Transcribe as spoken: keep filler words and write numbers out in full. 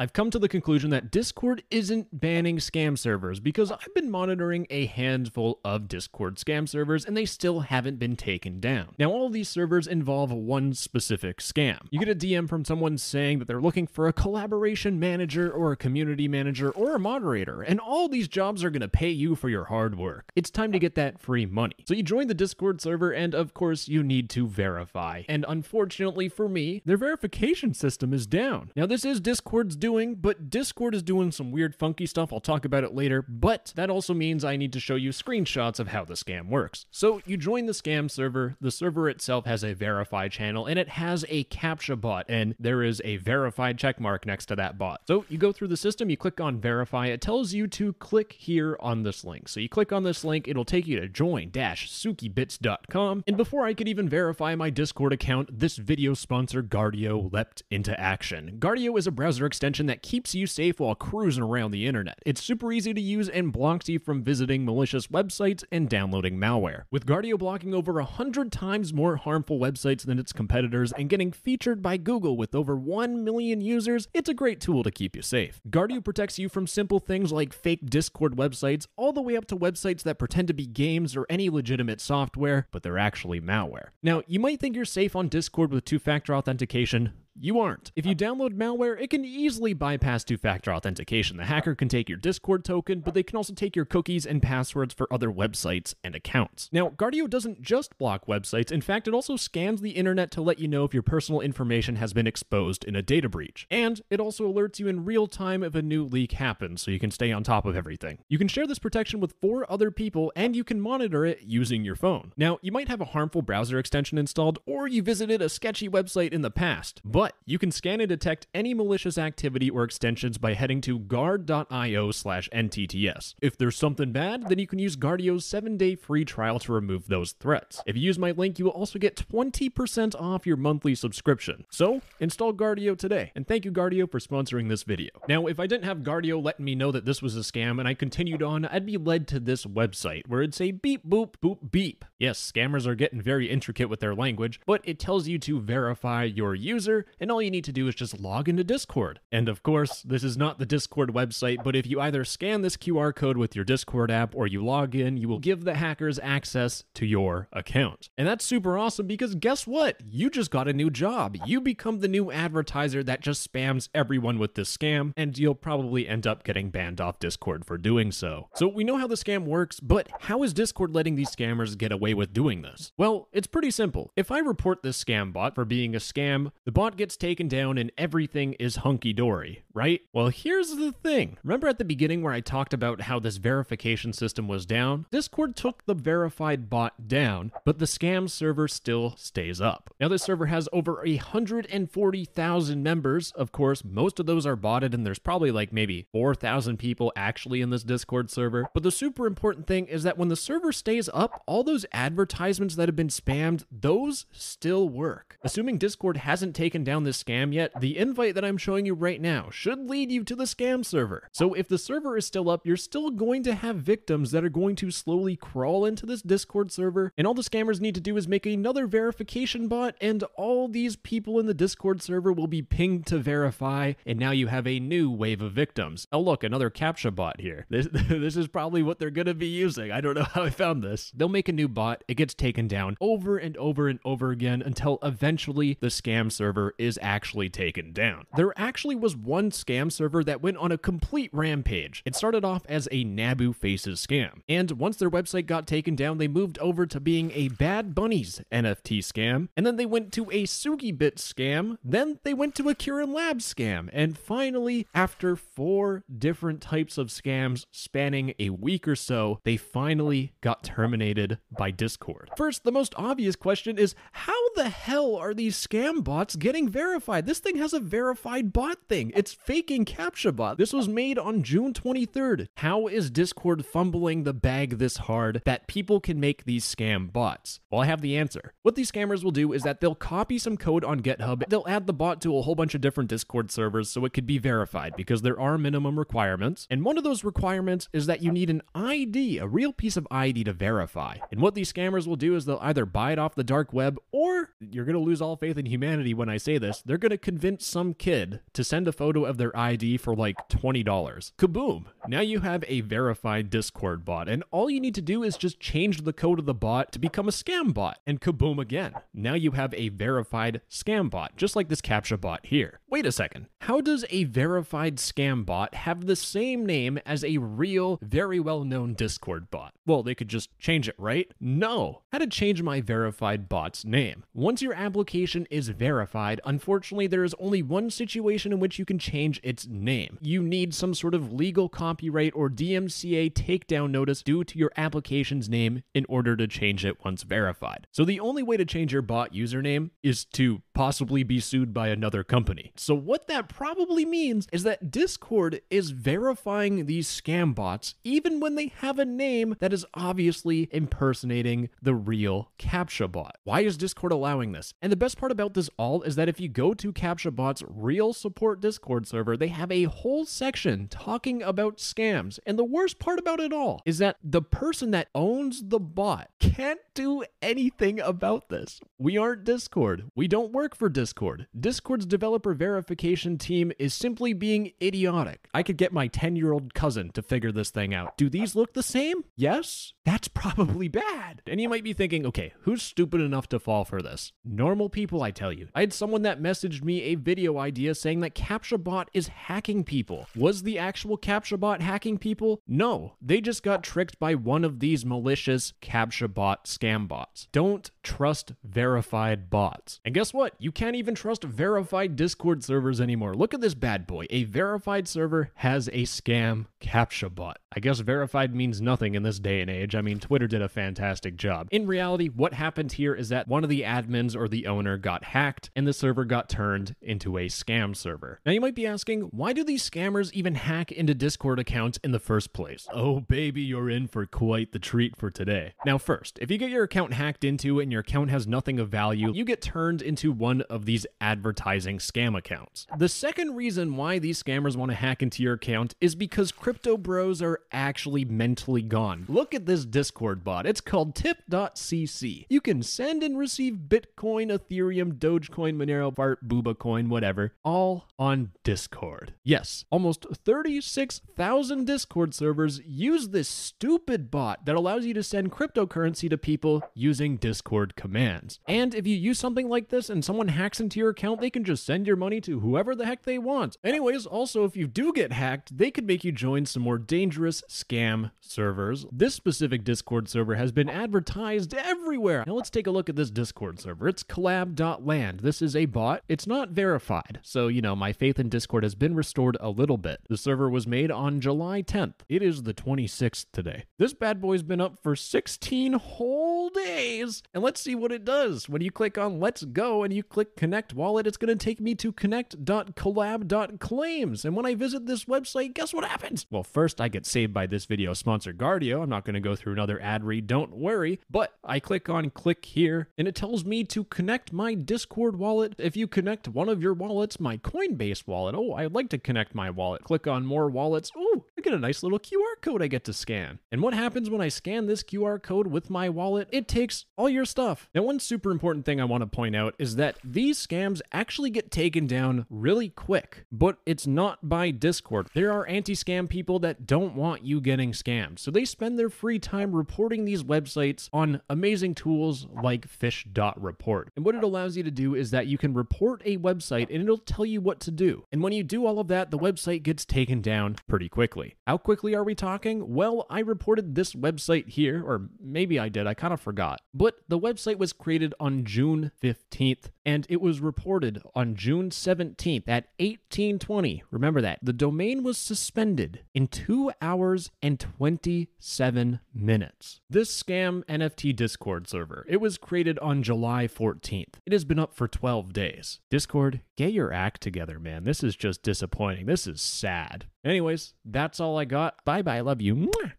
I've come to the conclusion that Discord isn't banning scam servers because I've been monitoring a handful of Discord scam servers and they still haven't been taken down. Now, all of these servers involve one specific scam. You get a D M from someone saying that they're looking for a collaboration manager or a community manager or a moderator, and all these jobs are going to pay you for your hard work. It's time to get that free money. So you join the Discord server and of course you need to verify. And unfortunately for me, their verification system is down. Now, this is Discord's doing Doing, but Discord is doing some weird funky stuff. I'll talk about it later, but that also means I need to show you screenshots of how the scam works. So you join the scam server. The server itself has a verify channel and it has a CAPTCHA bot, and there is a verified checkmark next to that bot. So you go through the system, you click on verify. It tells you to click here on this link. So you click on this link, it'll take you to join dash sukibits dot com. And before I could even verify my Discord account, this video sponsor Guardio leapt into action. Guardio is a browser extension that keeps you safe while cruising around the internet. It's super easy to use and blocks you from visiting malicious websites and downloading malware. With Guardio blocking over one hundred times more harmful websites than its competitors and getting featured by Google with over one million users, it's a great tool to keep you safe. Guardio protects you from simple things like fake Discord websites all the way up to websites that pretend to be games or any legitimate software, but they're actually malware. Now, you might think you're safe on Discord with two-factor authentication. You aren't. If you download malware, it can easily bypass two-factor authentication. The hacker can take your Discord token, but they can also take your cookies and passwords for other websites and accounts. Now, Guardio doesn't just block websites. In fact, it also scans the internet to let you know if your personal information has been exposed in a data breach. And it also alerts you in real time if a new leak happens, so you can stay on top of everything. You can share this protection with four other people, and you can monitor it using your phone. Now, you might have a harmful browser extension installed, or you visited a sketchy website in the past, but you can scan and detect any malicious activity or extensions by heading to guard dot i o slash N T T S. If there's something bad, then you can use Guardio's seven day free trial to remove those threats. If you use my link, you will also get twenty percent off your monthly subscription. So, install Guardio today. And thank you, Guardio, for sponsoring this video. Now, if I didn't have Guardio letting me know that this was a scam and I continued on, I'd be led to this website where it'd say beep, boop, boop, beep. Yes, scammers are getting very intricate with their language, but it tells you to verify your user, and all you need to do is just log into Discord. And of course, this is not the Discord website, but if you either scan this Q R code with your Discord app or you log in, you will give the hackers access to your account. And that's super awesome because guess what? You just got a new job. You become the new advertiser that just spams everyone with this scam, and you'll probably end up getting banned off Discord for doing so. So we know how the scam works, but how is Discord letting these scammers get away with doing this? Well, it's pretty simple. If I report this scam bot for being a scam, the bot gets taken down and everything is hunky-dory, right? Well, here's the thing. Remember at the beginning where I talked about how this verification system was down? Discord took the verified bot down, but the scam server still stays up. Now, this server has over one hundred forty thousand members. Of course, most of those are botted, and there's probably like maybe four thousand people actually in this Discord server. But the super important thing is that when the server stays up, all those advertisements that have been spammed, those still work. Assuming Discord hasn't taken down down this scam yet, the invite that I'm showing you right now should lead you to the scam server. So if the server is still up, you're still going to have victims that are going to slowly crawl into this Discord server, and all the scammers need to do is make another verification bot, and all these people in the Discord server will be pinged to verify, and now you have a new wave of victims. Oh look, another CAPTCHA bot here. This, this is probably what they're gonna be using. I don't know how I found this. They'll make a new bot, it gets taken down over and over and over again until eventually the scam server is actually taken down. There actually was one scam server that went on a complete rampage. It started off as a Naboo Faces scam, and once their website got taken down, they moved over to being a Bad Bunnies N F T scam, and then they went to a SugiBit scam, then they went to a Kirin Labs scam, and finally, after four different types of scams spanning a week or so, they finally got terminated by Discord. First, the most obvious question is, how the hell are these scam bots getting verified? This thing has a verified bot thing. It's faking CaptchaBot. This was made on June twenty-third. How is Discord fumbling the bag this hard that people can make these scam bots? Well, I have the answer. What these scammers will do is that they'll copy some code on GitHub. They'll add the bot to a whole bunch of different Discord servers so it could be verified because there are minimum requirements. And one of those requirements is that you need an I D, a real piece of I D to verify. And what these scammers will do is they'll either buy it off the dark web, or you're going to lose all faith in humanity when I say this, this, they're going to convince some kid to send a photo of their I D for like twenty dollars. Kaboom! Now you have a verified Discord bot, and all you need to do is just change the code of the bot to become a scam bot, and kaboom again. Now you have a verified scam bot, just like this CAPTCHA bot here. Wait a second. How does a verified scam bot have the same name as a real, very well-known Discord bot? Well, they could just change it, right? No! How to change my verified bot's name? Once your application is verified, unfortunately, there is only one situation in which you can change its name. You need some sort of legal copyright or D M C A takedown notice due to your application's name in order to change it once verified. So the only way to change your bot username is to possibly be sued by another company. So what that probably means is that Discord is verifying these scam bots even when they have a name that is obviously impersonating the real CAPTCHA bot. Why is Discord allowing this? And the best part about this all is that if you go to CAPTCHA bot's real support Discord server, they have a whole section talking about scams. And the worst part about it all is that the person that owns the bot can't do anything about this. We aren't Discord. We don't work for Discord. Discord's developer verification team is simply being idiotic. I could get my ten-year-old cousin to figure this thing out. Do these look the same? Yes? That's probably bad. And you might be thinking, okay, who's stupid enough to fall for this? Normal people, I tell you. I had someone that messaged me a video idea saying that CAPTCHA bot is hacking people. Was the actual CAPTCHA bot hacking people? No. They just got tricked by one of these malicious CAPTCHA bot scam bots. Don't trust verified bots. And guess what? You can't even trust verified Discord servers anymore. Look at this bad boy. A verified server has a scam CAPTCHA bot. I guess verified means nothing in this day and age. I mean, Twitter did a fantastic job. In reality, what happened here is that one of the admins or the owner got hacked and the server got turned into a scam server. Now you might be asking, why do these scammers even hack into Discord accounts in the first place? Oh baby, you're in for quite the treat for today. Now first, if you get your account hacked into and your account has nothing of value, you get turned into one of these advertising scam accounts. The second reason why these scammers want to hack into your account is because crypto bros are actually mentally gone. Look at this Discord bot. It's called tip dot c c. You can send and receive Bitcoin, Ethereum, Dogecoin, Monero, BART, Booba coin, whatever, all on Discord. Yes, almost thirty-six thousand Discord servers use this stupid bot that allows you to send cryptocurrency to people using Discord commands. And if you use something like this and someone hacks into your account, they can just send your money to whoever the heck they want. Anyways, also if you do get hacked, they could make you join some more dangerous scam servers. This specific Discord server has been advertised everywhere. Now let's take a look at this Discord server. It's collab dot land. This is a bot. It's not verified. So, you know, my faith in Discord has been restored a little bit. The server was made on July tenth. It is the twenty-sixth today. This bad boy's been up for sixteen whole days. And let's see what it does. When you click on Let's Go and you click Connect Wallet, it's going to take me to connect dot collab dot claims. And when I visit this website, guess what happens? Well, first I get saved by this video sponsor Guardio. I'm not going to go through another ad read, don't worry. But I click on Click Here and it tells me to connect my Discord wallet. If you connect one of your wallets, my Coinbase wallet. Oh, I'd like to connect my wallet. Click on More Wallets. Oh, I get a nice little Q R code I get to scan. And what happens when I scan this Q R code with my wallet? It takes all your stuff. Now, one super important thing I want to point out is that these scams actually get taken down really quick, but it's not by Discord. There are anti-scam people that don't want you getting scammed, so they spend their free time reporting these websites on amazing tools like fish dot report. And what it allows you to do is that you can report a website and it'll tell you what to do. And when you do all of that, the website gets taken down pretty quickly. How quickly are we talking? Well, I reported this website here, or maybe I did, I kind of forgot. But the website was created on June fifteenth, and it was reported on June seventeenth at eighteen twenty. Remember that. The domain was suspended in two hours and twenty-seven minutes. This scam N F T Discord server, it was created on July fourteenth. It has been up for twelve days. Discord, get your act together, man. This is just disappointing. This is sad. Anyways, that's all I got. Bye-bye. Love you. Mwah.